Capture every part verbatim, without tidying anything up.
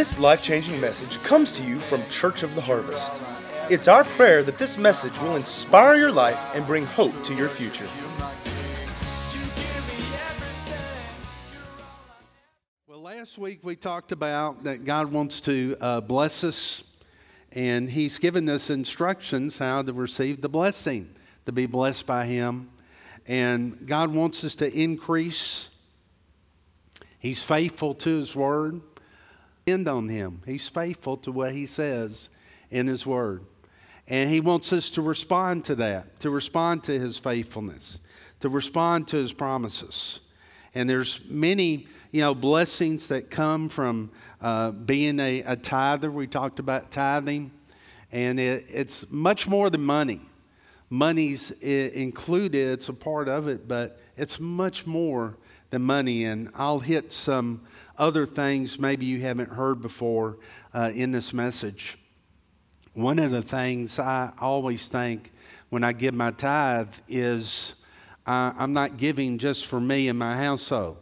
This life-changing message comes to you from Church of the Harvest. It's our prayer that this message will inspire your life and bring hope to your future. Well, last week we talked about that God wants to uh, bless us, and He's given us instructions how to receive the blessing, to be blessed by Him. And God wants us to increase. He's faithful to His Word. Depend on Him. He's faithful to what He says in His Word. And He wants us to respond to that, to respond to His faithfulness, to respond to His promises. And there's many, you know, blessings that come from uh, being a, a tither. We talked about tithing. And it, it's much more than money. Money's included, it's a part of it, but it's much more than money. And I'll hit some other things maybe you haven't heard before uh, in this message. One of the things I always think when I give my tithe is uh, I'm not giving just for me and my household.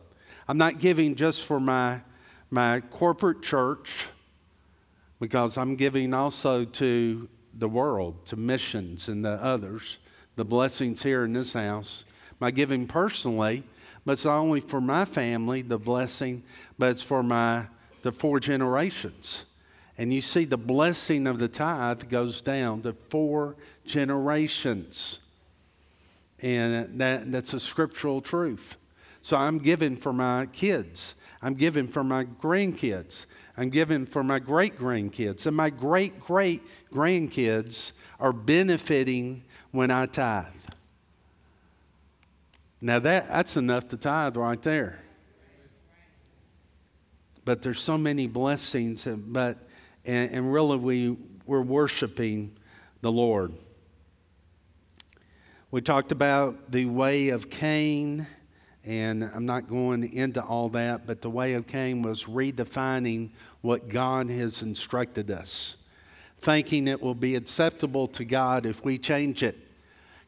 I'm not giving just for my my corporate church, because I'm giving also to the world, to missions and the others, the blessings here in this house. My giving personally, but it's not only for my family, the blessing, but it's for my the four generations. And you see the blessing of the tithe goes down to four generations. And that, that's a scriptural truth. So I'm giving for my kids. I'm giving for my grandkids. I'm giving for my great-grandkids. And my great-great-grandkids are benefiting when I tithe. Now that, that's enough to tithe right there. But there's so many blessings, and, but, and, and really we, we're worshiping the Lord. We talked about the way of Cain, and I'm not going into all that, but the way of Cain was redefining what God has instructed us, thinking it will be acceptable to God if we change it.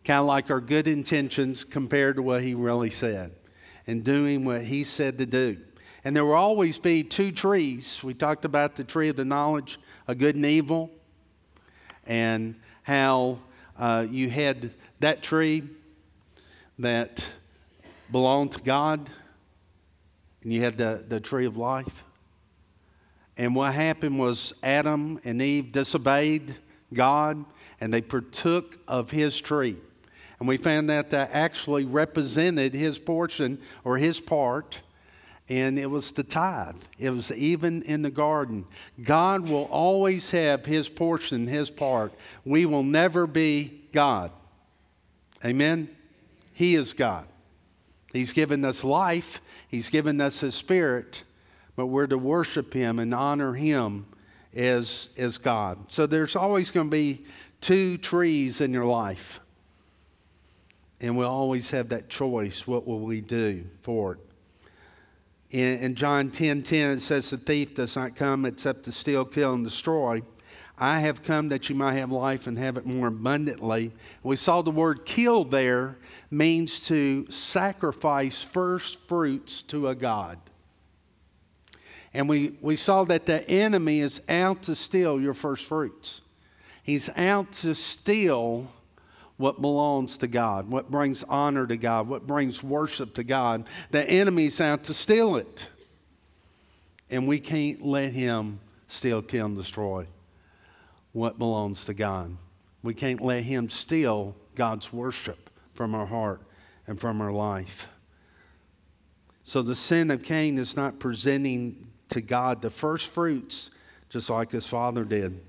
Kind of like our good intentions compared to what He really said and doing what He said to do. And there will always be two trees. We talked about the tree of the knowledge of good and evil, and how uh, you had that tree that belonged to God, and you had the, the tree of life. And what happened was Adam and Eve disobeyed God, and they partook of His tree. And we found that that actually represented His portion or His part, and it was the tithe. It was even in the garden. God will always have His portion, His part. We will never be God. Amen? He is God. He's given us life. He's given us His Spirit, but we're to worship Him and honor Him as, as God. So there's always going to be two trees in your life. And we'll always have that choice. What will we do for it? In, in John ten ten, it says, "The thief does not come except to steal, kill, and destroy. I have come that you might have life and have it more abundantly." We saw the word "kill" there means to sacrifice first fruits to a god. And we, we saw that the enemy is out to steal your first fruits. He's out to steal what belongs to God, what brings honor to God, what brings worship to God. The enemy's out to steal it. And we can't let him steal, kill, and destroy what belongs to God. We can't let him steal God's worship from our heart and from our life. So the sin of Cain is not presenting to God the first fruits, just like his father did.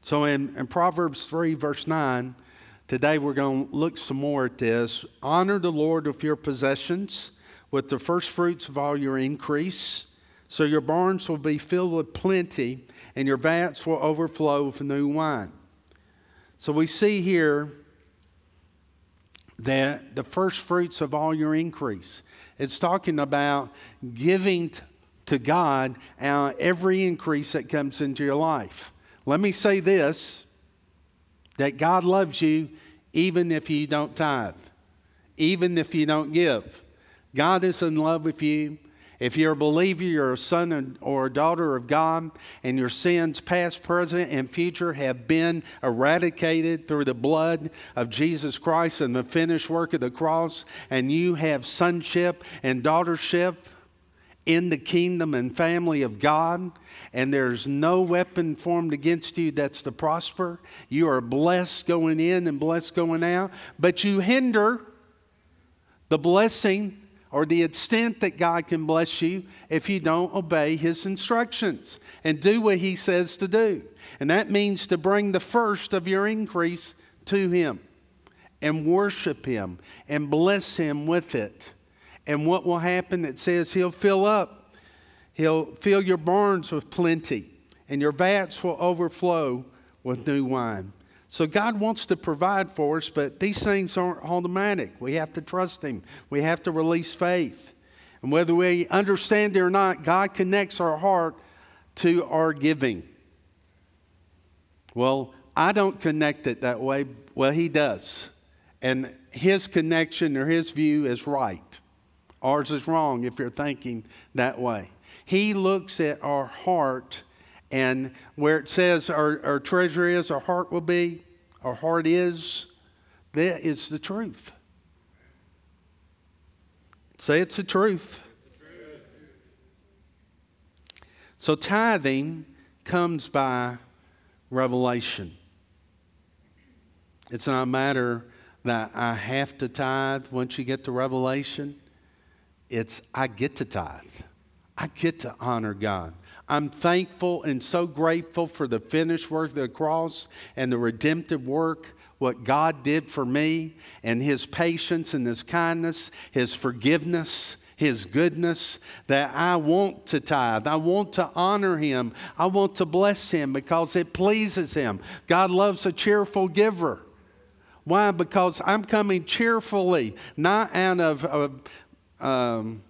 So in, in Proverbs three, verse nine, today we're going to look some more at this. "Honor the Lord with your possessions, with the first fruits of all your increase, so your barns will be filled with plenty, and your vats will overflow with new wine." So we see here that the first fruits of all your increase. It's talking about giving t- to God uh, every increase that comes into your life. Let me say this, that God loves you even if you don't tithe, even if you don't give. God is in love with you, If you're a believer, you're a son or a daughter of God, and your sins, past, present, and future, have been eradicated through the blood of Jesus Christ and the finished work of the cross, and you have sonship and daughtership in the kingdom and family of God, and there's no weapon formed against you that's to prosper. You are blessed going in and blessed going out, but you hinder the blessing or the extent that God can bless you if you don't obey His instructions and do what He says to do. And that means to bring the first of your increase to Him and worship Him and bless Him with it. And what will happen? It says He'll fill up. He'll fill your barns with plenty, and your vats will overflow with new wine. So God wants to provide for us, but these things aren't automatic. We have to trust Him. We have to release faith. And whether we understand it or not, God connects our heart to our giving. Well, I don't connect it that way. Well, He does. And His connection or His view is right. Ours is wrong if you're thinking that way. He looks at our heart, and where it says our, our treasure is, our heart will be, our heart is, that is the truth. Say it's the truth. It's the truth. So tithing comes by revelation. It's not a matter that I have to tithe once you get to Revelation. It's I get to tithe. I get to honor God. I'm thankful and so grateful for the finished work of the cross and the redemptive work, what God did for me, and His patience and His kindness, His forgiveness, His goodness, that I want to tithe. I want to honor Him. I want to bless Him because it pleases Him. God loves a cheerful giver. Why? Because I'm coming cheerfully, not out of... of Um,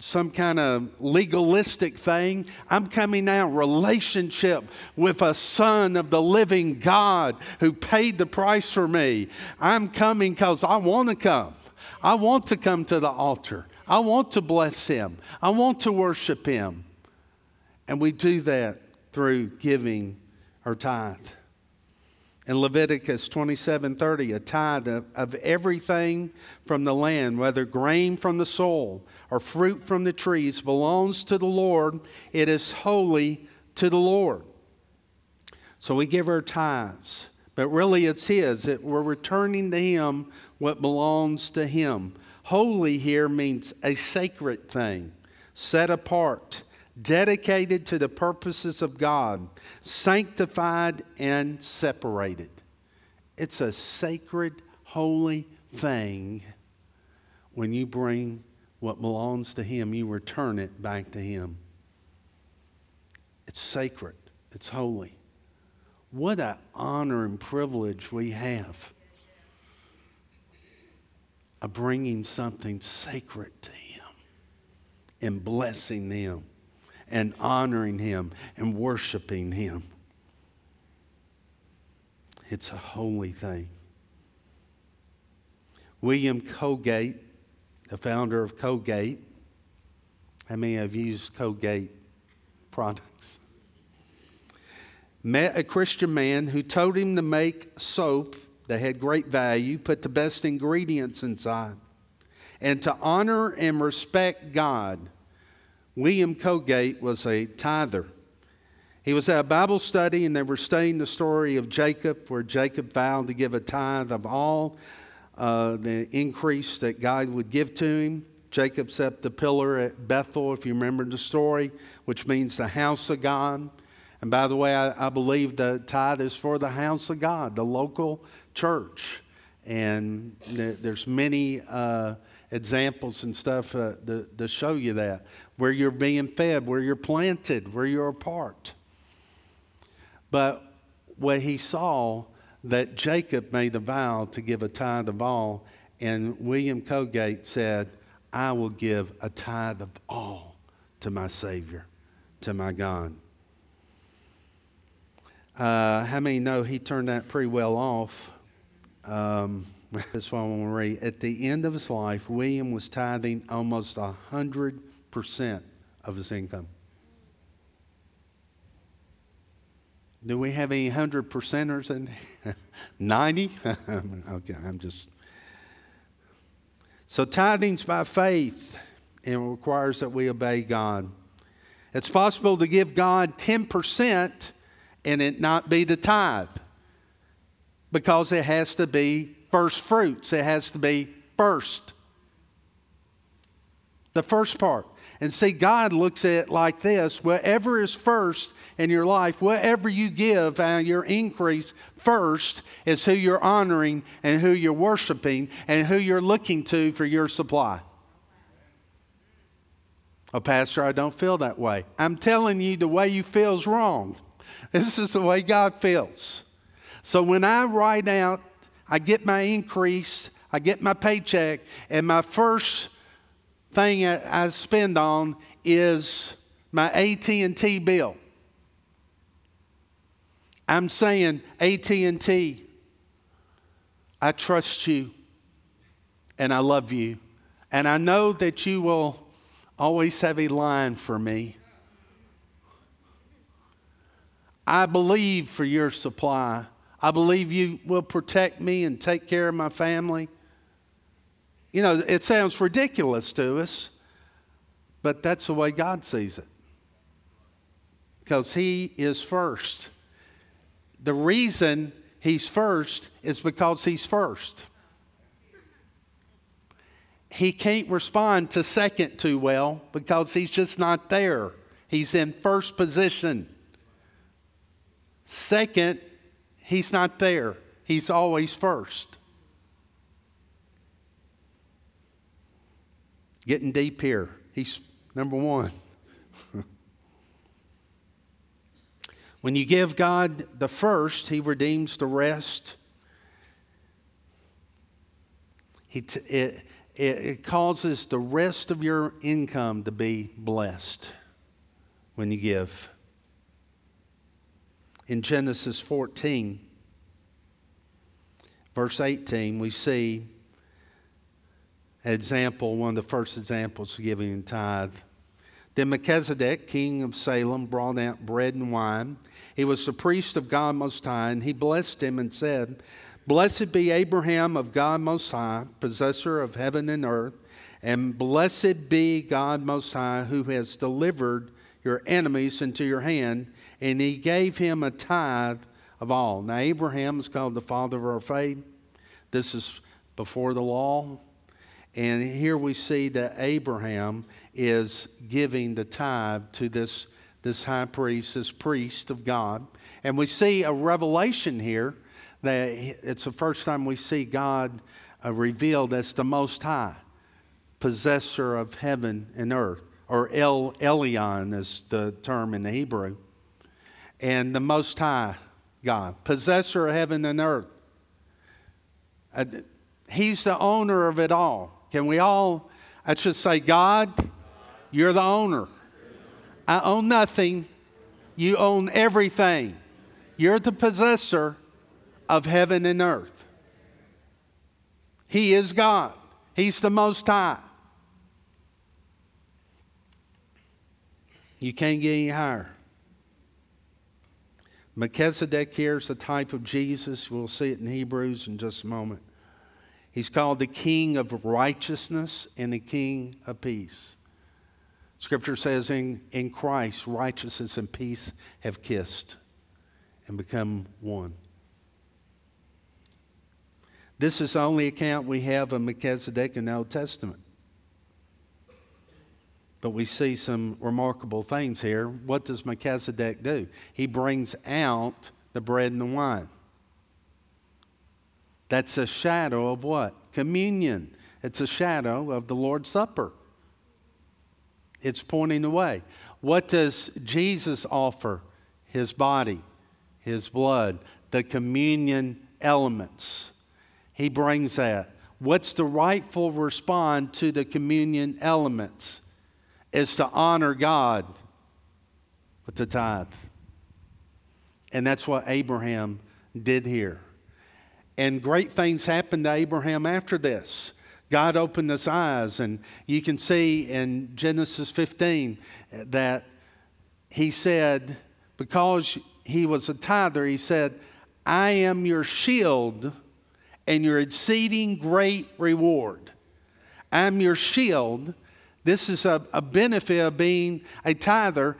some kind of legalistic thing. I'm coming out relationship with a son of the living God who paid the price for me. I'm coming because I want to come. I want to come to the altar. I want to bless Him. I want to worship Him. And we do that through giving our tithe. In Leviticus twenty-seven thirty, a tithe of, of everything from the land, whether grain from the soil or fruit from the trees, belongs to the Lord. It is holy to the Lord. So we give our tithes, but really it's His. It, we're returning to Him what belongs to Him. Holy here means a sacred thing, set apart, dedicated to the purposes of God, sanctified and separated. It's a sacred, holy thing. When you bring what belongs to Him, you return it back to Him. It's sacred. It's holy. What an honor and privilege we have of bringing something sacred to Him and blessing Him, and honoring Him, and worshiping Him. It's a holy thing. William Colgate, the founder of Colgate. How many have used Colgate products? Met a Christian man who told him to make soap that had great value, put the best ingredients inside, and to honor and respect God. William Colgate was a tither. He was at a Bible study, and they were studying the story of Jacob, where Jacob vowed to give a tithe of all uh, the increase that God would give to him. Jacob set the pillar at Bethel, if you remember the story, which means the house of God. And by the way, I, I believe the tithe is for the house of God, the local church. And th- there's many... Uh, examples and stuff uh, to, to show you that, where you're being fed, where you're planted, where you're a part. But what he saw, that Jacob made the vow to give a tithe of all, and William Colgate said, I will give a tithe of all to my Savior, to my God. Uh, how many know he turned that pretty well off? Um, That's what I want to read. At the end of his life, William was tithing almost one hundred percent of his income? Do we have any hundred percenters in there? ninety? Okay, I'm just... So tithing's by faith, and it requires that we obey God. It's possible to give God ten percent and it not be the tithe, because it has to be first fruits. It has to be first. The first part. And see, God looks at it like this. Whatever is first in your life, whatever you give out of your increase first is who you're honoring and who you're worshiping and who you're looking to for your supply. Oh, Pastor, I don't feel that way. I'm telling you, the way you feel is wrong. This is the way God feels. So when I write out, I get my increase, I get my paycheck, and my first thing I spend on is my A T and T bill. I'm saying, A T and T, I trust you, and I love you, and I know that you will always have a line for me. I believe for your supply. I believe you will protect me and take care of my family. You know, it sounds ridiculous to us, but that's the way God sees it, because He is first. The reason He's first is because He's first. He can't respond to second too well, because He's just not there. He's in first position. Second, He's not there. He's always first. Getting deep here. He's number one. When you give God the first, He redeems the rest. He t- it, it, it causes the rest of your income to be blessed when you give. In Genesis fourteen, verse eighteen, we see an example, one of the first examples of giving in tithe. Then Melchizedek, king of Salem, brought out bread and wine. He was the priest of God Most High, and he blessed him and said, "Blessed be Abraham of God Most High, possessor of heaven and earth, and blessed be God Most High, who has delivered your enemies into your hand." And he gave him a tithe of all. Now, Abraham is called the father of our faith. This is before the law. And here we see that Abraham is giving the tithe to this, this high priest, this priest of God. And we see a revelation here that it's the first time we see God revealed as the Most High, possessor of heaven and earth, or El Elyon is the term in the Hebrew. And the Most High God, possessor of heaven and earth. Uh, he's the owner of it all. Can we all, I should say, God, you're the owner. I own nothing. You own everything. You're the possessor of heaven and earth. He is God. He's the Most High. You can't get any higher. Melchizedek here is a type of Jesus. We'll see it in Hebrews in just a moment. He's called the King of Righteousness and the King of Peace. Scripture says in, in Christ, righteousness and peace have kissed and become one. This is the only account we have of Melchizedek in the Old Testament. But we see some remarkable things here. What does Melchizedek do? He brings out the bread and the wine. That's a shadow of what? Communion. It's a shadow of the Lord's Supper. It's pointing the way. What does Jesus offer? His body, His blood, the communion elements. He brings that. What's the rightful response to the communion elements? Is to honor God with the tithe. And that's what Abraham did here. And great things happened to Abraham after this. God opened his eyes, and you can see in Genesis fifteen, that he said, because he was a tither, he said, I am your shield and your exceeding great reward. I'm your shield. This is a, a benefit of being a tither.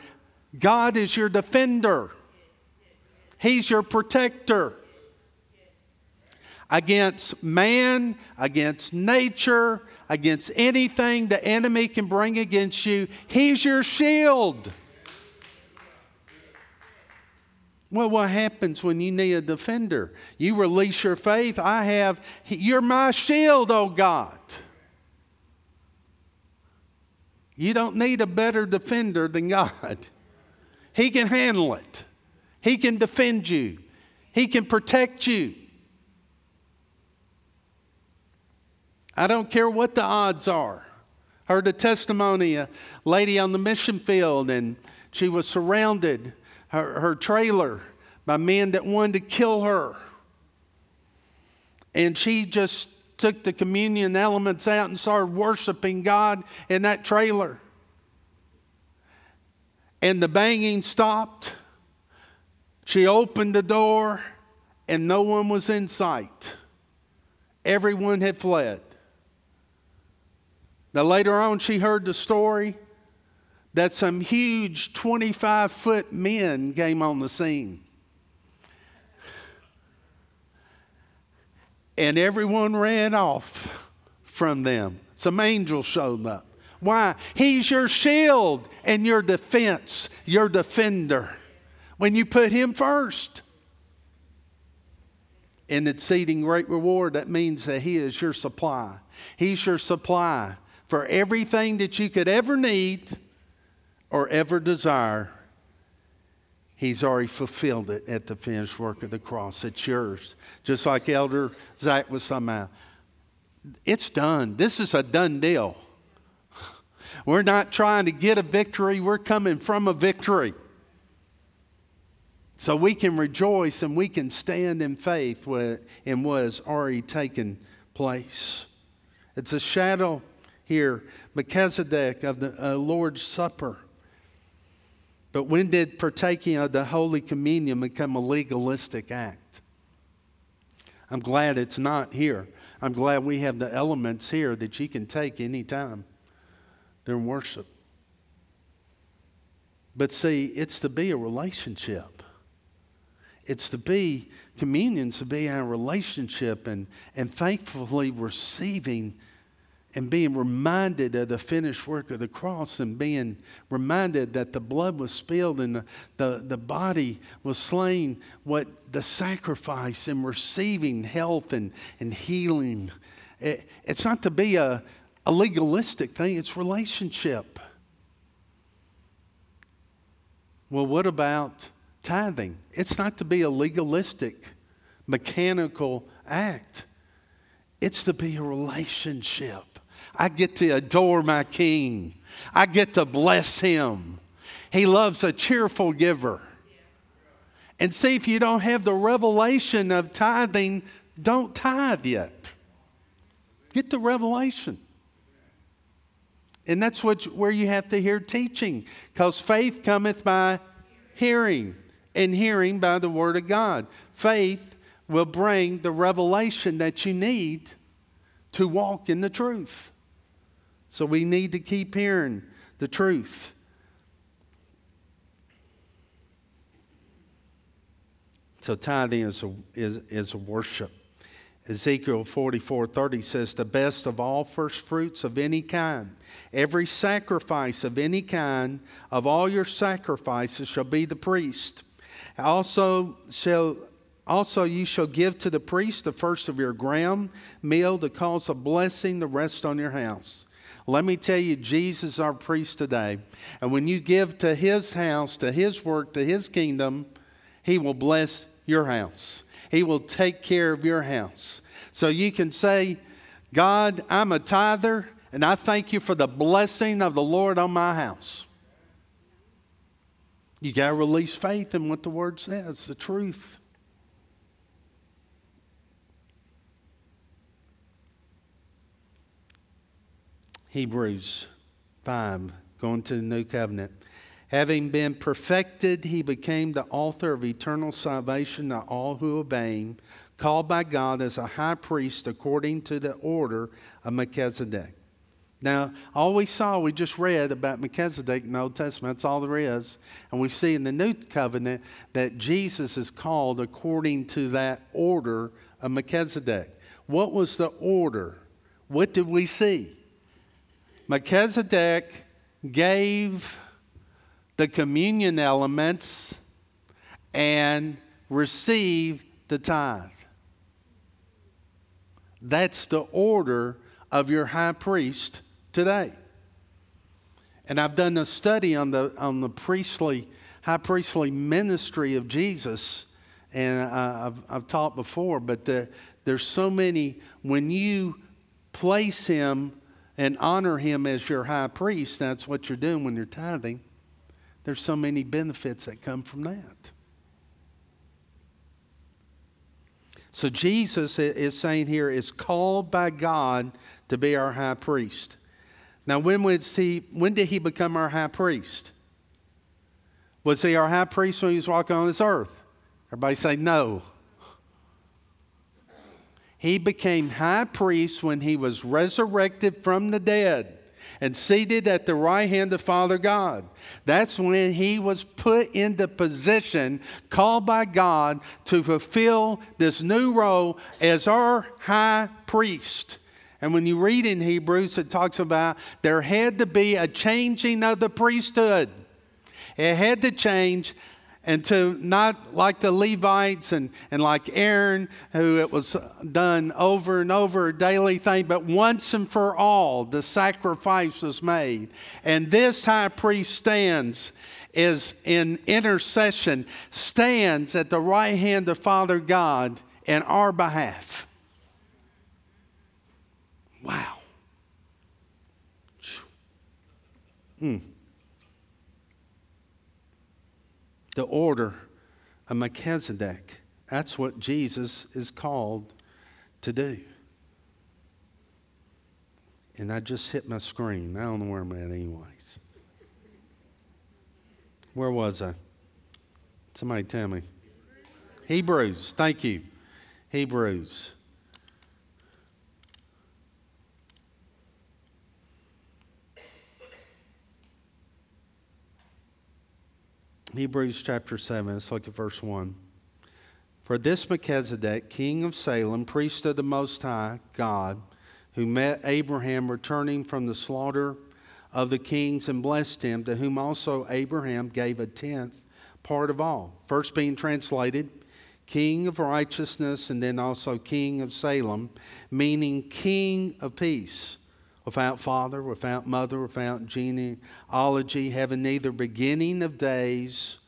God is your defender. He's your protector. Against man, against nature, against anything the enemy can bring against you, he's your shield. Well, what happens when you need a defender? You release your faith. I have, you're my shield, oh God. You don't need a better defender than God. He can handle it. He can defend you. He can protect you. I don't care what the odds are. I heard a testimony, a lady on the mission field, and she was surrounded, her, her trailer, by men that wanted to kill her. And she just took the communion elements out and started worshiping God in that trailer. And the banging stopped. She opened the door and no one was in sight. Everyone had fled. Now later on she heard the story that some huge twenty-five-foot men came on the scene. And everyone ran off from them. Some angels showed up. Why? He's your shield and your defense, your defender. When you put him first. And exceeding great reward, that means that he is your supply. He's your supply for everything that you could ever need or ever desire. He's already fulfilled it at the finished work of the cross. It's yours. Just like Elder Zach was somehow. It's done. This is a done deal. We're not trying to get a victory. We're coming from a victory. So we can rejoice and we can stand in faith in what has already taken place. It's a shadow here. Melchizedek of the uh, Lord's Supper. But when did partaking of the Holy Communion become a legalistic act? I'm glad it's not here. I'm glad we have the elements here that you can take any time during worship. But see, it's to be a relationship. It's to be, communion's to be our relationship and, and thankfully receiving and being reminded of the finished work of the cross and being reminded that the blood was spilled and the, the, the body was slain, what the sacrifice and receiving health and, and healing. It, it's not to be a, a legalistic thing, it's relationship. Well, what about tithing? It's not to be a legalistic, mechanical act. It's to be a relationship. I get to adore my King. I get to bless him. He loves a cheerful giver. And see, if you don't have the revelation of tithing, don't tithe yet. Get the revelation. And that's what, where you have to hear teaching, because faith cometh by hearing, and hearing by the word of God. Faith will bring the revelation that you need to walk in the truth. So we need to keep hearing the truth. So tithing is a, is, is a worship. Ezekiel forty-four thirty says, the best of all first fruits of any kind, every sacrifice of any kind, of all your sacrifices shall be the priest. Also shall... Also you shall give to the priest the first of your ground meal to cause a blessing to rest on your house. Let me tell you, Jesus is our priest today. And when you give to his house, to his work, to his kingdom, he will bless your house. He will take care of your house. So you can say, God, I'm a tither, and I thank you for the blessing of the Lord on my house. You got to release faith in what the word says, the truth. Hebrews five going to the new covenant. Having been perfected, he became the author of eternal salvation to all who obey him, called by God as a high priest according to the order of Melchizedek. Now, all we saw, we just read about Melchizedek in the Old Testament. That's all there is. And we see in the New Covenant that Jesus is called according to that order of Melchizedek. What was the order? What did we see? Melchizedek gave the communion elements and received the tithe. That's the order of your high priest today. And I've done a study on the on the priestly, high priestly ministry of Jesus, and uh, I've I've taught before, but there, there's so many. When you place him and honor him as your high priest, that's what you're doing when you're tithing. There's so many benefits that come from that. So Jesus is saying here is called by God to be our high priest. Now, when was he? When did he become our high priest? Was he our high priest when he was walking on this earth? Everybody say no. He became high priest when he was resurrected from the dead and seated at the right hand of Father God. That's when he was put into position, called by God to fulfill this new role as our high priest. And when you read in Hebrews, it talks about there had to be a changing of the priesthood. It had to change, and to not like the Levites and, and like Aaron, who it was done over and over, a daily thing, but once and for all, the sacrifice was made. And this high priest stands, is in intercession, stands at the right hand of Father God in our behalf. Wow. Mm. The order of Melchizedek. That's what Jesus is called to do. And I just hit my screen. I don't know where I'm at anyways. Where was I? Somebody tell me. Hebrews. Thank you. Hebrews. Hebrews chapter seven, let's look at verse one. For this Melchizedek, king of Salem, priest of the Most High God, who met Abraham returning from the slaughter of the kings and blessed him, to whom also Abraham gave a tenth part of all. First being translated, king of righteousness, and then also king of Salem, meaning king of peace. Without father, without mother, without genealogy, having neither beginning of days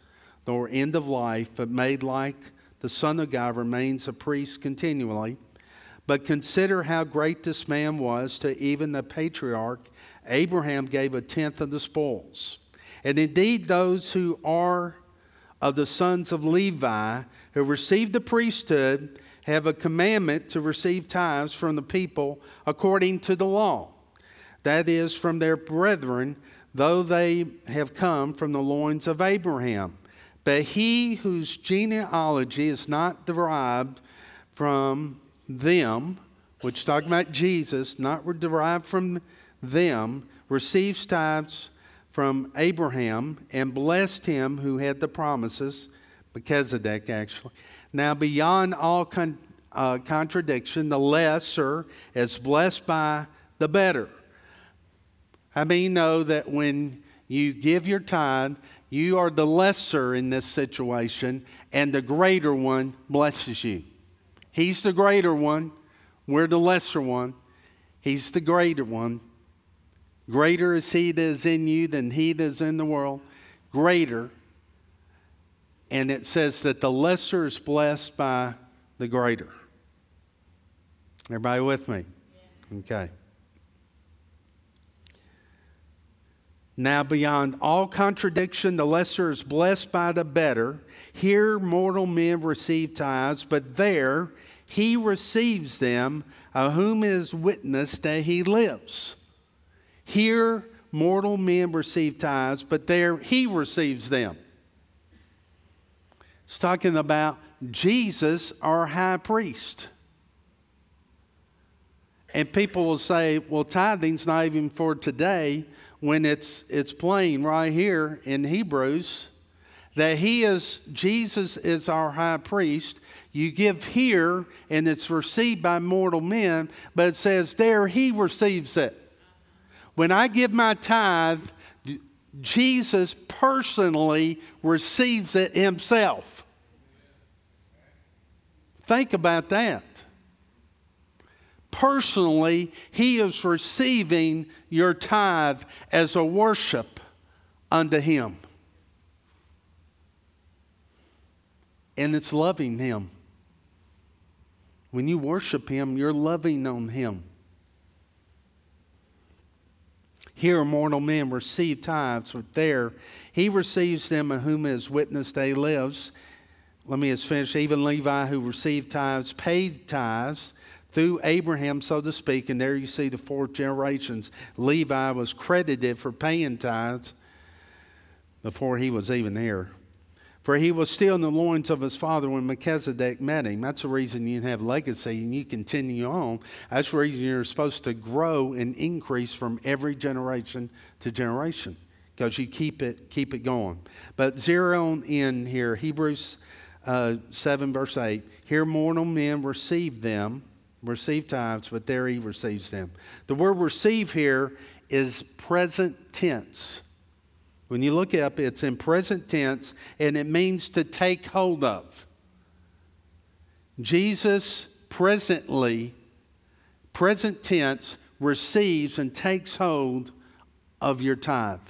nor end of life, but made like the Son of God, remains a priest continually. But consider how great this man was, to even the patriarch Abraham gave a tenth of the spoils. And indeed those who are of the sons of Levi, who received the priesthood, have a commandment to receive tithes from the people according to the law. That is, from their brethren, though they have come from the loins of Abraham. But he whose genealogy is not derived from them, which is talking about Jesus, not derived from them, receives tithes from Abraham and blessed him who had the promises, Melchizedek actually. Now beyond all con- uh, contradiction, the lesser is blessed by the better. How many know that when you give your tithe, you are the lesser in this situation, and the greater one blesses you? He's the greater one. We're the lesser one. He's the greater one. Greater is he that is in you than he that is in the world. Greater. And it says that the lesser is blessed by the greater. Everybody with me? Yeah. Okay. Now, beyond all contradiction, the lesser is blessed by the better. Here, mortal men receive tithes, but there, he receives them, of whom is witness that he lives. Here, mortal men receive tithes, but there he receives them. It's talking about Jesus, our high priest. And people will say, well, tithing's not even for today, when it's it's plain right here in Hebrews that he is, Jesus is our high priest. You give here, and it's received by mortal men, but it says there he receives it. When I give my tithe, Jesus personally receives it himself. Think about that. Personally, he is receiving your tithe as a worship unto him. And it's loving him. When you worship him, you're loving on him. Here mortal men receive tithes, but there he receives them of whom is witness that he lives. Let me just finish. Even Levi, who received tithes, paid tithes through Abraham, so to speak, and there you see the four generations. Levi was credited for paying tithes before he was even here. For he was still in the loins of his father when Melchizedek met him. That's the reason you have legacy and you continue on. That's the reason you're supposed to grow and increase from every generation to generation, because you keep it keep it going. But zero in here, Hebrews uh, seven, verse eight. Here mortal men receive them. Receive tithes, but there he receives them. The word receive here is present tense. When you look it up, it's in present tense, and it means to take hold of. Jesus presently, present tense, receives and takes hold of your tithe.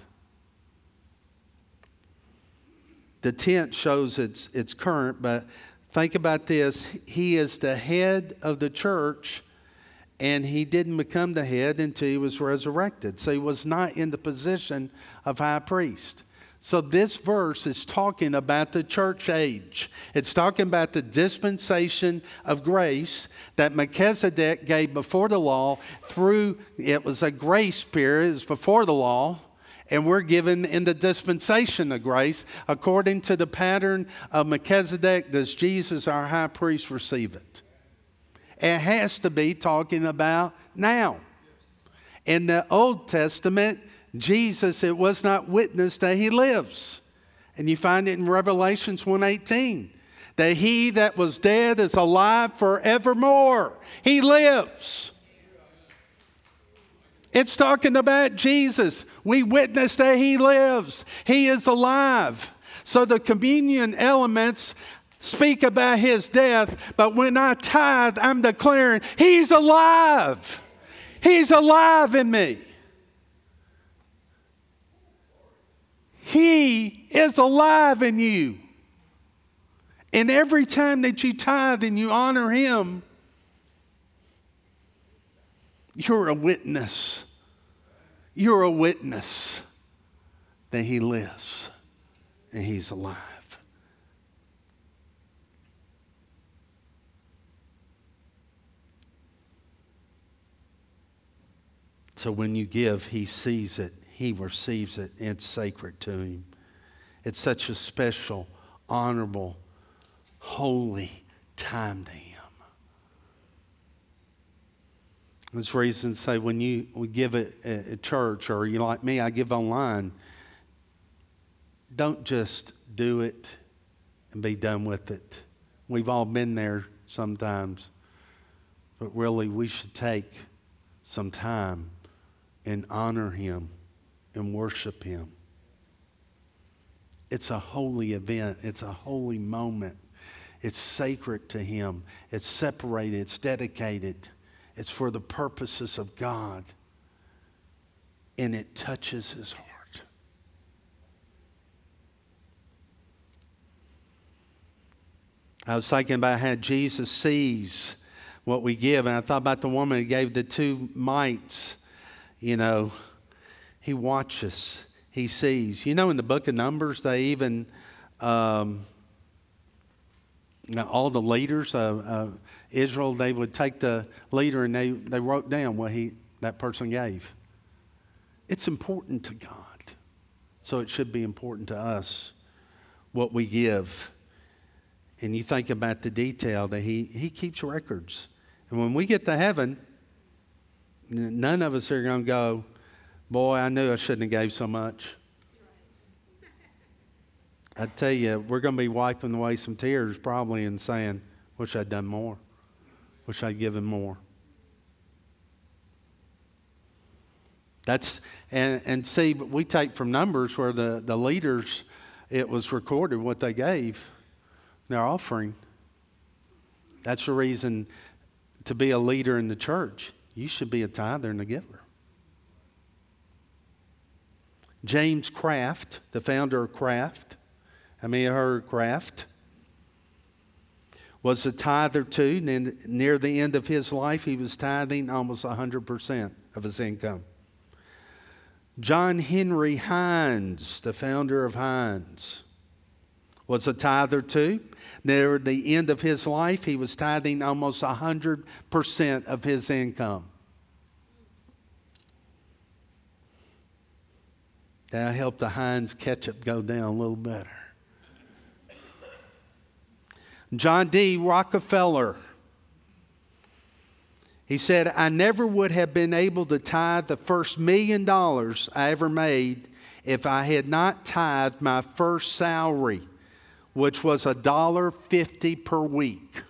The tense shows it's it's current, but think about this. He is the head of the church, and he didn't become the head until he was resurrected. So he was not in the position of high priest. So this verse is talking about the church age. It's talking about the dispensation of grace that Melchizedek gave before the law through, it was a grace period, it was before the law. And we're given in the dispensation of grace, according to the pattern of Melchizedek, does Jesus, our high priest, receive it? It has to be talking about now. In the Old Testament, Jesus, it was not witnessed that he lives. And you find it in Revelation one eighteen, that he that was dead is alive forevermore. He lives. It's talking about Jesus. We witness that he lives. He is alive. So the communion elements speak about his death, but when I tithe, I'm declaring he's alive. He's alive in me. He is alive in you. And every time that you tithe and you honor him, you're a witness. You're a witness that he lives and he's alive. So when you give, he sees it, he receives it, it's sacred to him. It's such a special, honorable, holy time to him. There's reason to say when you we give it at church, or you like me, I give online, don't just do it and be done with it. We've all been there sometimes. But really, we should take some time and honor him and worship him. It's a holy event. It's a holy moment. It's sacred to him. It's separated. It's dedicated. It's for the purposes of God, and it touches his heart. I was thinking about how Jesus sees what we give, and I thought about the woman who gave the two mites. You know, he watches, he sees. You know, in the book of Numbers, they even, um, you know, all the leaders of uh, uh, Israel, they would take the leader and they, they wrote down what he that person gave. It's important to God. So it should be important to us what we give. And you think about the detail that he, he keeps records. And when we get to heaven, none of us are going to go, boy, I knew I shouldn't have gave so much. I tell you, we're going to be wiping away some tears probably and saying, wish I'd done more. Wish I'd given more. That's and, and see, we take from Numbers where the, the leaders, it was recorded what they gave, their offering. That's the reason to be a leader in the church. You should be a tither and a giver. James Craft, the founder of Craft, I mean, I heard Craft, was a tither too. And then near the end of his life, he was tithing almost one hundred percent of his income. John Henry Hines, the founder of Heinz, was a tither too. Near the end of his life, he was tithing almost one hundred percent of his income. That helped the Heinz ketchup go down a little better. John D. Rockefeller. He said, I never would have been able to tithe the first million dollars I ever made if I had not tithed my first salary, which was one dollar fifty per week.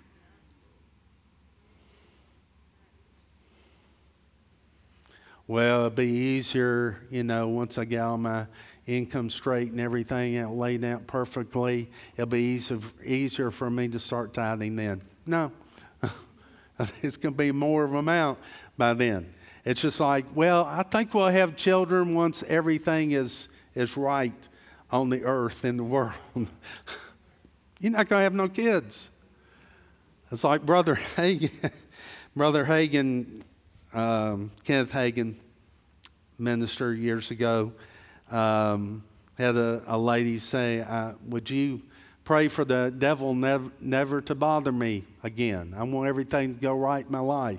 Well, it'd be easier, you know, once I get all my income straight and everything out laid out perfectly, it'll be easy, easier for me to start tithing then. No. It's going to be more of an amount by then. It's just like, well, I think we'll have children once everything is is right on the earth in the world. You're not going to have no kids. It's like Brother Hagin, Brother Hagin, um, Kenneth Hagin, minister years ago, um, had a, a lady say, uh, would you pray for the devil never, never to bother me again. I want everything to go right in my life.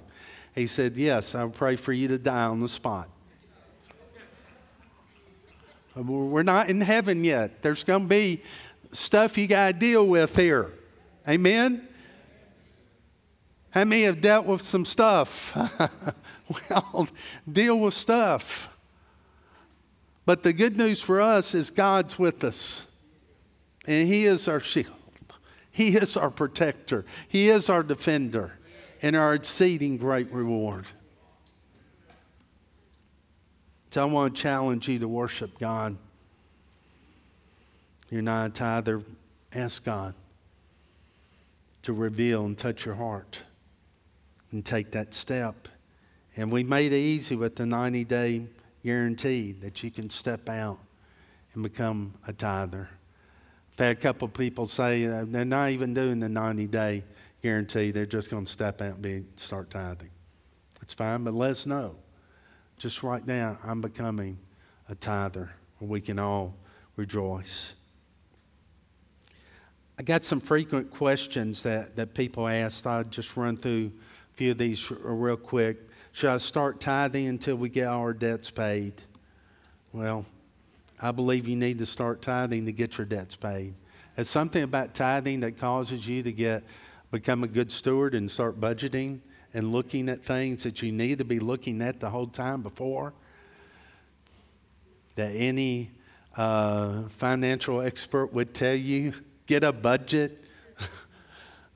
He said, yes, I'll pray for you to die on the spot. We're not in heaven yet. There's going to be stuff you got to deal with here. Amen? How many have dealt with some stuff? Well, deal with stuff. But the good news for us is God's with us. And He is our shield. He is our protector. He is our defender and our exceeding great reward. So I want to challenge you to worship God. If you're not a tither, ask God to reveal and touch your heart and take that step. And we made it easy with the ninety-day guarantee that you can step out and become a tither. I've had a couple of people say uh, they're not even doing the ninety-day guarantee. They're just going to step out and be, start tithing. That's fine, but let us know. Just right now, I'm becoming a tither. We can all rejoice. I got some frequent questions that, that people asked. I'll just run through a few of these real quick. Should I start tithing until we get our debts paid? Well, I believe you need to start tithing to get your debts paid. There's something about tithing that causes you to get become a good steward and start budgeting and looking at things that you need to be looking at the whole time before. That any uh, financial expert would tell you, get a budget,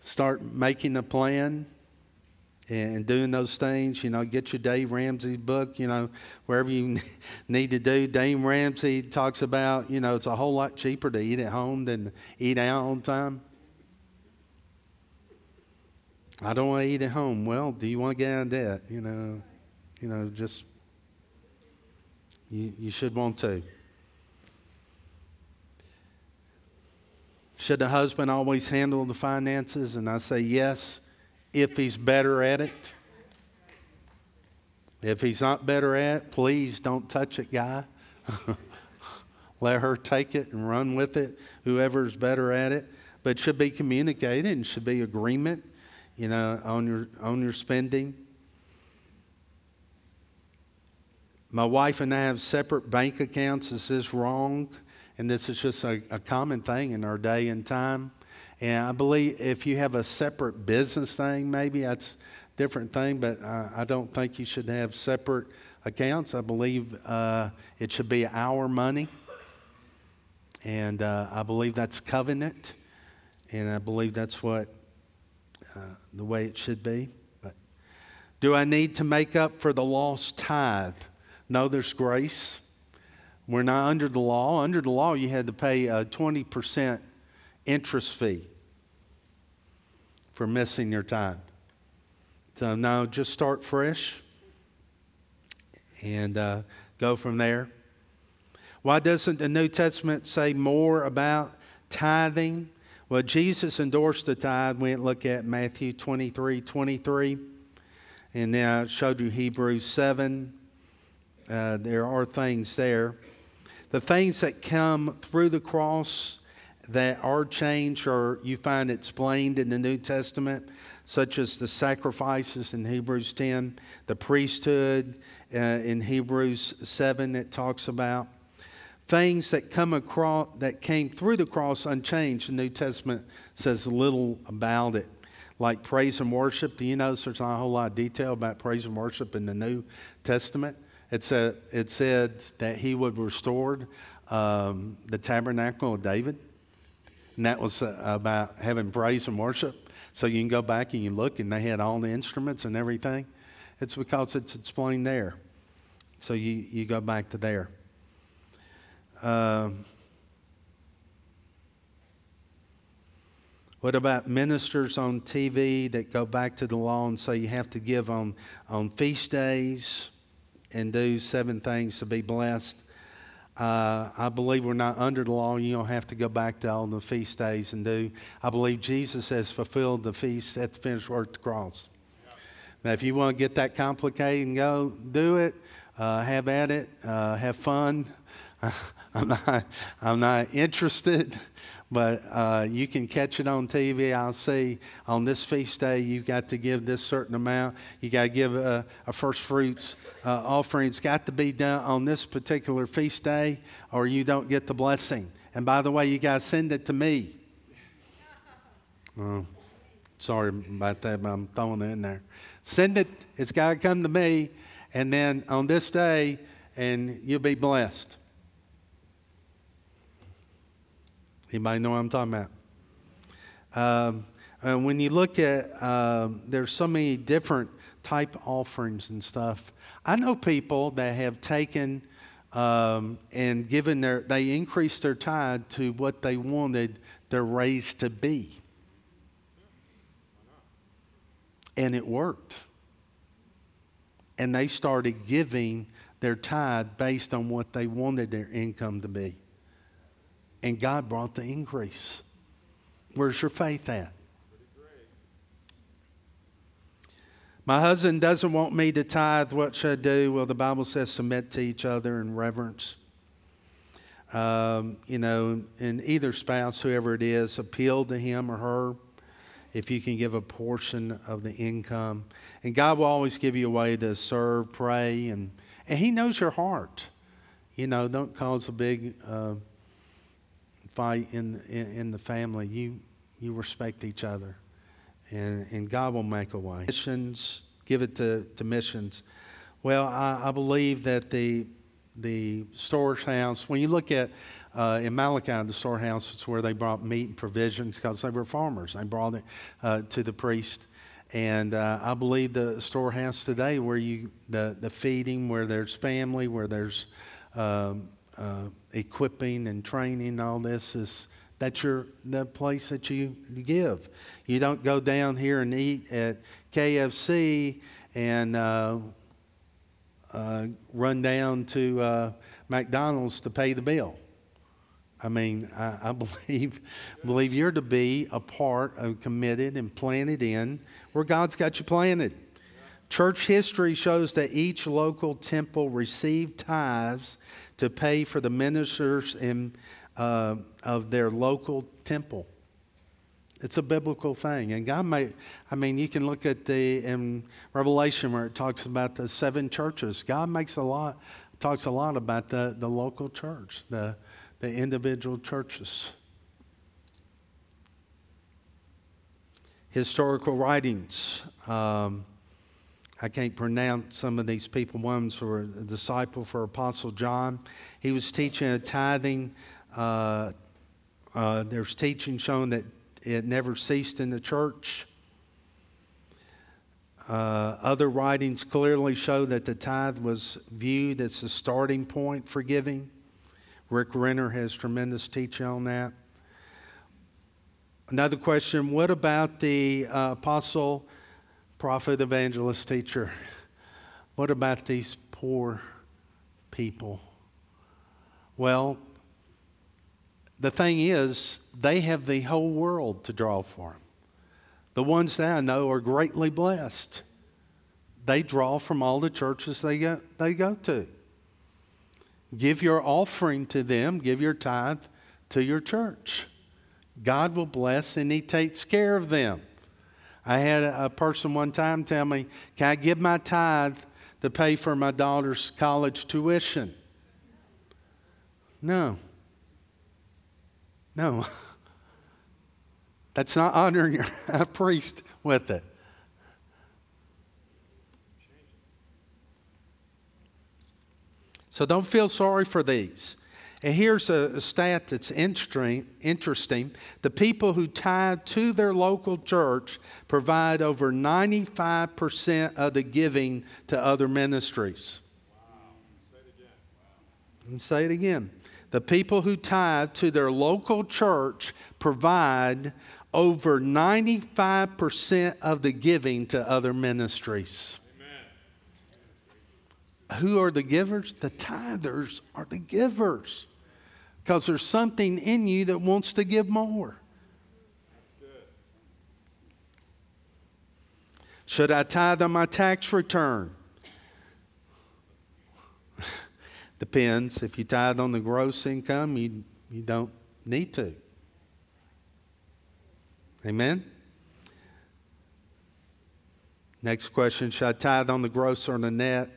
start making a plan. And doing those things, you know, get your Dave Ramsey book, you know, wherever you need to do. Dave Ramsey talks about, you know, it's a whole lot cheaper to eat at home than to eat out on time. I don't want to eat at home. Well, do you want to get out of debt? You know, you know, just, you, you should want to. Should the husband always handle the finances? And I say yes. If he's better at it. If he's not better at it, please don't touch it, guy. Let her take it and run with it, whoever's better at it. But it should be communicated and should be agreement, you know, on your on your spending. My wife and I have separate bank accounts. Is this wrong? And this is just a, a common thing in our day and time. And I believe if you have a separate business thing, maybe that's a different thing, but uh, I don't think you should have separate accounts. I believe uh, it should be our money. And uh, I believe that's covenant. And I believe that's what uh, the way it should be. But do I need to make up for the lost tithe? No, there's grace. We're not under the law. Under the law, you had to pay a twenty percent interest fee for missing your tithe. So now just start fresh and uh, go from there. Why doesn't the New Testament say more about tithing? Well, Jesus endorsed the tithe. We look at Matthew twenty-three twenty-three, and then I showed you Hebrews seven. Uh, there are things there. The things that come through the cross that are changed or you find explained in the New Testament, such as the sacrifices in Hebrews ten, the priesthood uh, in Hebrews seven, it talks about things that come across that came through the cross unchanged. The New Testament says little about it, like praise and worship. Do you notice there's not a whole lot of detail about praise and worship in the New Testament? It's a, it said that he would restore um, the tabernacle of David. And that was uh, about having praise and worship. So you can go back and you look, and they had all the instruments and everything. It's because it's explained there. So you, you go back to there. Um, what about ministers on T V that go back to the law and say you have to give on, on feast days and do seven things to be blessed? Uh, I believe we're not under the law. You don't have to go back to all the feast days and do. I believe Jesus has fulfilled the feast at the finished work of the cross. Yeah. Now, if you want to get that complicated and go do it, uh, have at it, uh, have fun. I'm not, I'm not interested, but uh, you can catch it on T V. I'll see on this feast day you've got to give this certain amount. You got to give a, a first fruits. Uh, offering's got to be done on this particular feast day or you don't get the blessing. And by the way, you guys send it to me. Oh, sorry about that, but I'm throwing it in there. Send it. It's got to come to me. And then on this day, and you'll be blessed. Anybody know what I'm talking about? Um, and when you look at, uh, there's so many different type offerings and stuff. I know people that have taken um, and given their, they increased their tithe to what they wanted their raise to be. And it worked. And they started giving their tithe based on what they wanted their income to be. And God brought the increase. Where's your faith at? My husband doesn't want me to tithe. What should I do? Well, the Bible says submit to each other in reverence. Um, you know, and either spouse, whoever it is, appeal to him or her if you can give a portion of the income. And God will always give you a way to serve, pray, and, and he knows your heart. You know, don't cause a big uh, fight in, in in the family. You you respect each other. And, and God will make a way. Missions, give it to, to missions. Well, I, I believe that the the storehouse, when you look at, uh, in Malachi, the storehouse, it's where they brought meat and provisions because they were farmers. They brought it uh, to the priest. And uh, I believe the storehouse today where you, the, the feeding, where there's family, where there's um, uh, equipping and training, all this is, that's your, the place that you give. You don't go down here and eat at K F C and uh, uh, run down to uh, McDonald's to pay the bill. I mean, I, I believe believe you're to be a part of committed and planted in where God's got you planted. Church history shows that each local temple received tithes to pay for the ministers and Uh, of their local temple. It's a biblical thing. And God may, I mean, you can look at the, in Revelation where it talks about the seven churches. God makes a lot talks a lot about the, the local church, the, the individual churches. Historical writings. Um, I can't pronounce some of these people. One's were a disciple for Apostle John. He was teaching a tithing. Uh, uh, there's teaching shown that it never ceased in the church. Uh, other writings clearly show that the tithe was viewed as the starting point for giving. Rick Renner has tremendous teaching on that. Another question, what about the uh, apostle, prophet, evangelist, teacher? What about these poor people? Well, the thing is, they have the whole world to draw for them. The ones that I know are greatly blessed. They draw from all the churches they go, they go to. Give your offering to them. Give your tithe to your church. God will bless and He takes care of them. I had a person one time tell me, can I give my tithe to pay for my daughter's college tuition? No. No. That's not honoring your high priest with it. So don't feel sorry for these. And here's a, a stat that's interesting. The people who tithe to their local church provide over ninety-five percent of the giving to other ministries. Wow. And say it again. The people who tithe to their local church provide over ninety-five percent of the giving to other ministries. Amen. Who are the givers? The tithers are the givers. Because there's something in you that wants to give more. That's good. Should I tithe on my tax return? Depends. If you tithe on the gross income, you, you don't need to. Amen? Next question, should I tithe on the gross or the net?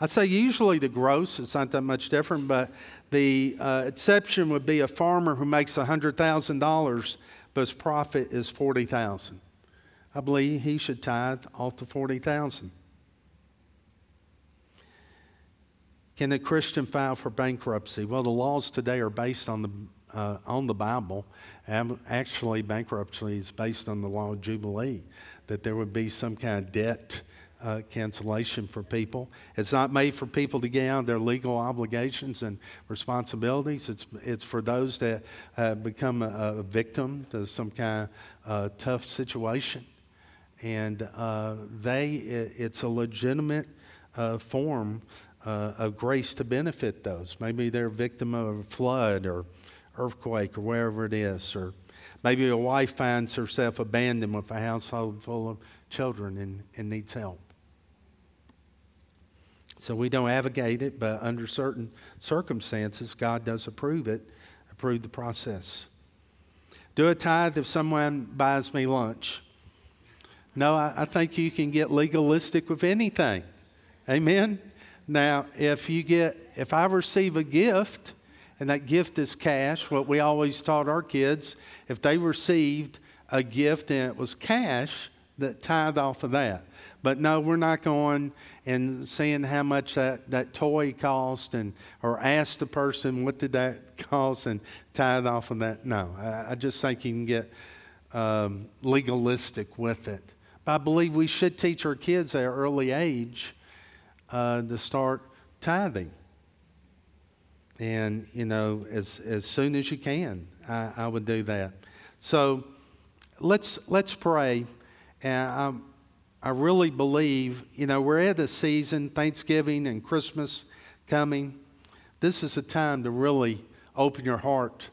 I say usually the gross. It's not that much different, but the uh, exception would be a farmer who makes one hundred thousand dollars, but his profit is forty thousand dollars. I believe he should tithe off to forty thousand dollars. Can a Christian file for bankruptcy? Well, the laws today are based on the uh, on the Bible. And actually, bankruptcy is based on the law of Jubilee, that there would be some kind of debt Uh, cancellation for people. It's not made for people to get out of their legal obligations and responsibilities. It's it's for those that uh, become a, a victim to some kind of uh, tough situation, and uh, they it, it's a legitimate uh, form uh, of grace to benefit those. Maybe they're a victim of a flood or earthquake or wherever it is, or maybe a wife finds herself abandoned with a household full of children and, and needs help. So we don't advocate it, but under certain circumstances, God does approve it, approve the process. Do a tithe if someone buys me lunch. No, I, I think you can get legalistic with anything. Amen? Now, if you get, if I receive a gift, and that gift is cash, what we always taught our kids, if they received a gift and it was cash, that tithe off of that. But no, we're not going and seeing how much that, that toy cost, and or ask the person what did that cost and tithe off of that. No, I, I just think you can get um, legalistic with it. But I believe we should teach our kids at an early age uh, to start tithing. And, you know, as as soon as you can, I, I would do that. So let's let's pray. And I'm, I really believe, you know, we're at a season, Thanksgiving and Christmas coming. This is a time to really open your heart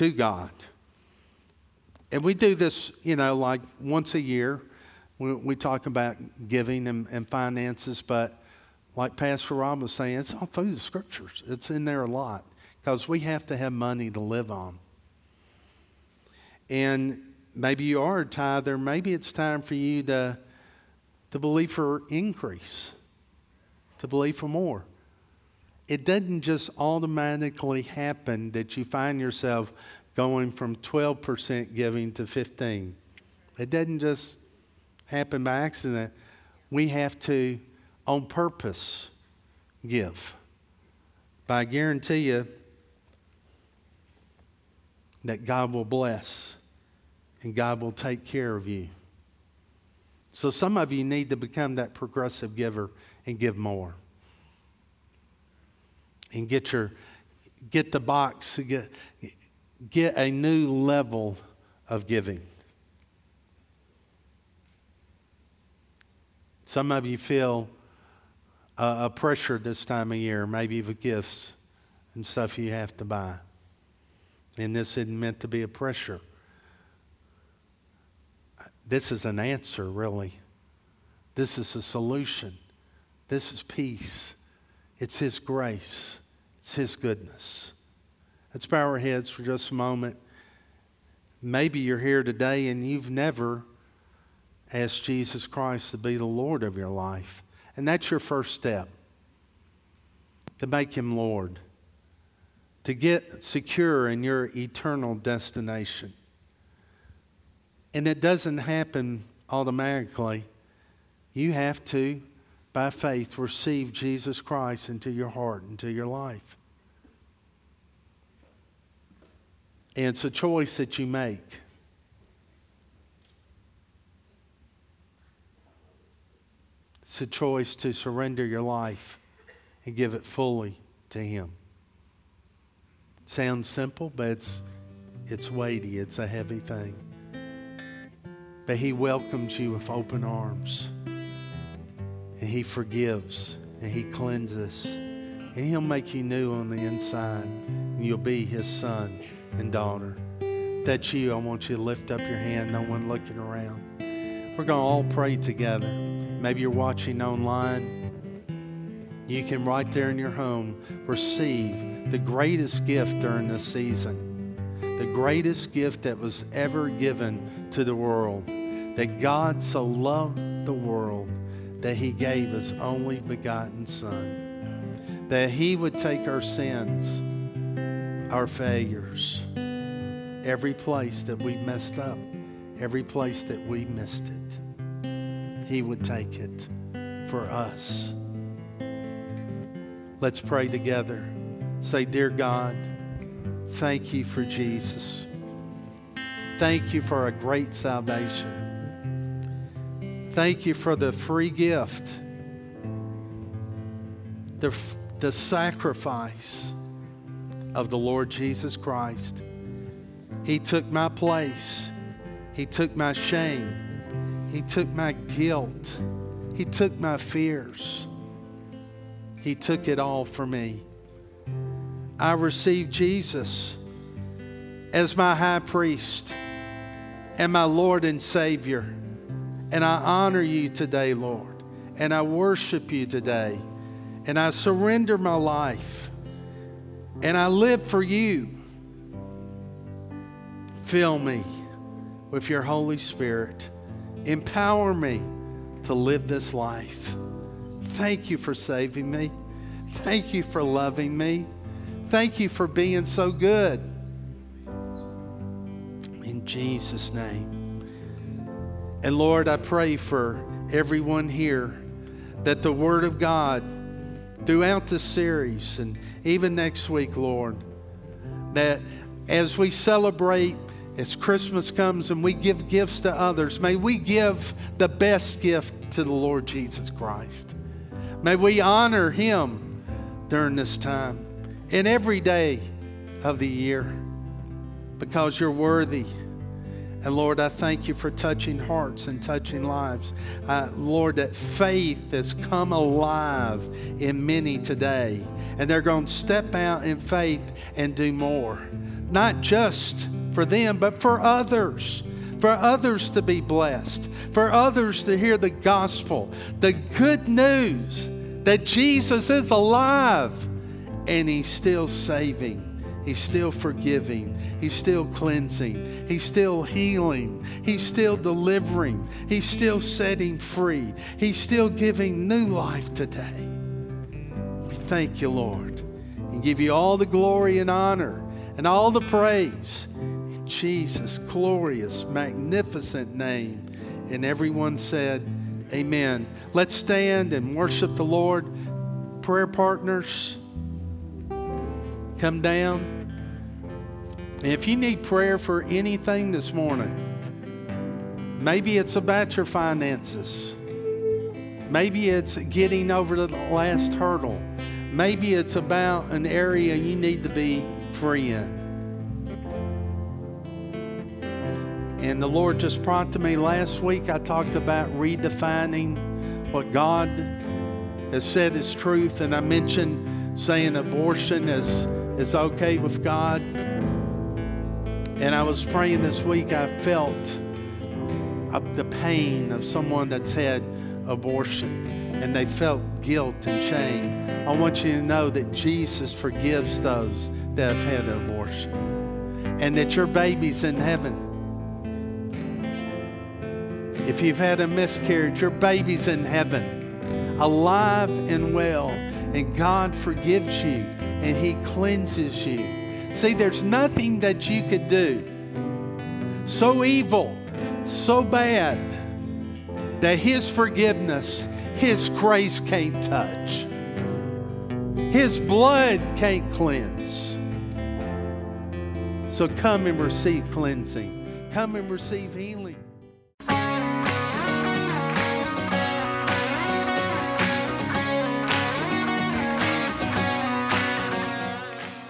to God. And we do this, you know, like once a year. We, we talk about giving and, and finances, but like Pastor Rob was saying, it's all through the Scriptures. It's in there a lot because we have to have money to live on. And maybe you are a tither. Maybe it's time for you to, to believe for increase, to believe for more. it doesn't just automatically happen that you find yourself going from twelve percent giving to fifteen. It doesn't just happen by accident. We have to, on purpose, give. But I guarantee you that God will bless and God will take care of you. So some of you need to become that progressive giver and give more. And get your, get the box, get, get a new level of giving. Some of you feel uh, a pressure this time of year, maybe with gifts and stuff you have to buy. And this isn't meant to be a pressure. This is an answer, really. This is a solution. This is peace. It's His grace. It's His goodness. Let's bow our heads for just a moment. Maybe you're here today and you've never asked Jesus Christ to be the Lord of your life. And that's your first step, to make Him Lord, to get secure in your eternal destination. And it doesn't happen automatically. You have to, by faith, receive Jesus Christ into your heart, into your life. And it's a choice that you make. It's a choice to surrender your life and give it fully to Him. It sounds simple, but it's, it's weighty. It's a heavy thing. But He welcomes you with open arms. And He forgives, and He cleanses, and He'll make you new on the inside, and you'll be His son and daughter. If that's you, I want you to lift up your hand, no one looking around. We're going to all pray together. Maybe you're watching online. You can, right there in your home, receive the greatest gift during this season, the greatest gift that was ever given to the world, that God so loved the world that He gave His only begotten Son, that He would take our sins, our failures, every place that we messed up, every place that we missed it. He would take it for us. Let's pray together. Say, Dear God, thank You for Jesus. Thank You for a great salvation. Thank You for the free gift, the, the sacrifice of the Lord Jesus Christ. He took my place. He took my shame. He took my guilt. He took my fears. He took it all for me. I received Jesus as my high priest and my Lord and Savior. And I honor You today, Lord. And I worship You today. And I surrender my life. And I live for You. Fill me with Your Holy Spirit. Empower me to live this life. Thank You for saving me. Thank You for loving me. Thank You for being so good. In Jesus' name. And Lord, I pray for everyone here that the Word of God throughout this series and even next week, Lord, that as we celebrate, as Christmas comes and we give gifts to others, may we give the best gift to the Lord Jesus Christ. May we honor Him during this time and every day of the year, because You're worthy. And Lord, I thank You for touching hearts and touching lives. Uh, Lord, that faith has come alive in many today. And they're going to step out in faith and do more. Not just for them, but for others. For others to be blessed. For others to hear the gospel. The good news that Jesus is alive. And He's still saving. He's still forgiving. He's still cleansing. He's still healing. He's still delivering. He's still setting free. He's still giving new life today. We thank you, Lord, and give you all the glory and honor and all the praise in Jesus' glorious, magnificent name. And everyone said, amen. Let's stand and worship the Lord. Prayer partners, come down. And if you need prayer for anything this morning, maybe it's about your finances. Maybe it's getting over the last hurdle. Maybe it's about an area you need to be free in. And the Lord just prompted me last week. I talked about redefining what God has said is truth. And I mentioned saying abortion is, is okay with God. And I was praying this week, I felt the pain of someone that's had abortion and they felt guilt and shame. I want you to know that Jesus forgives those that have had an abortion and that your baby's in heaven. If you've had a miscarriage, your baby's in heaven, alive and well, and God forgives you and He cleanses you. See, there's nothing that you could do so evil, so bad, that His forgiveness, His grace can't touch. His blood can't cleanse. So come and receive cleansing. Come and receive healing.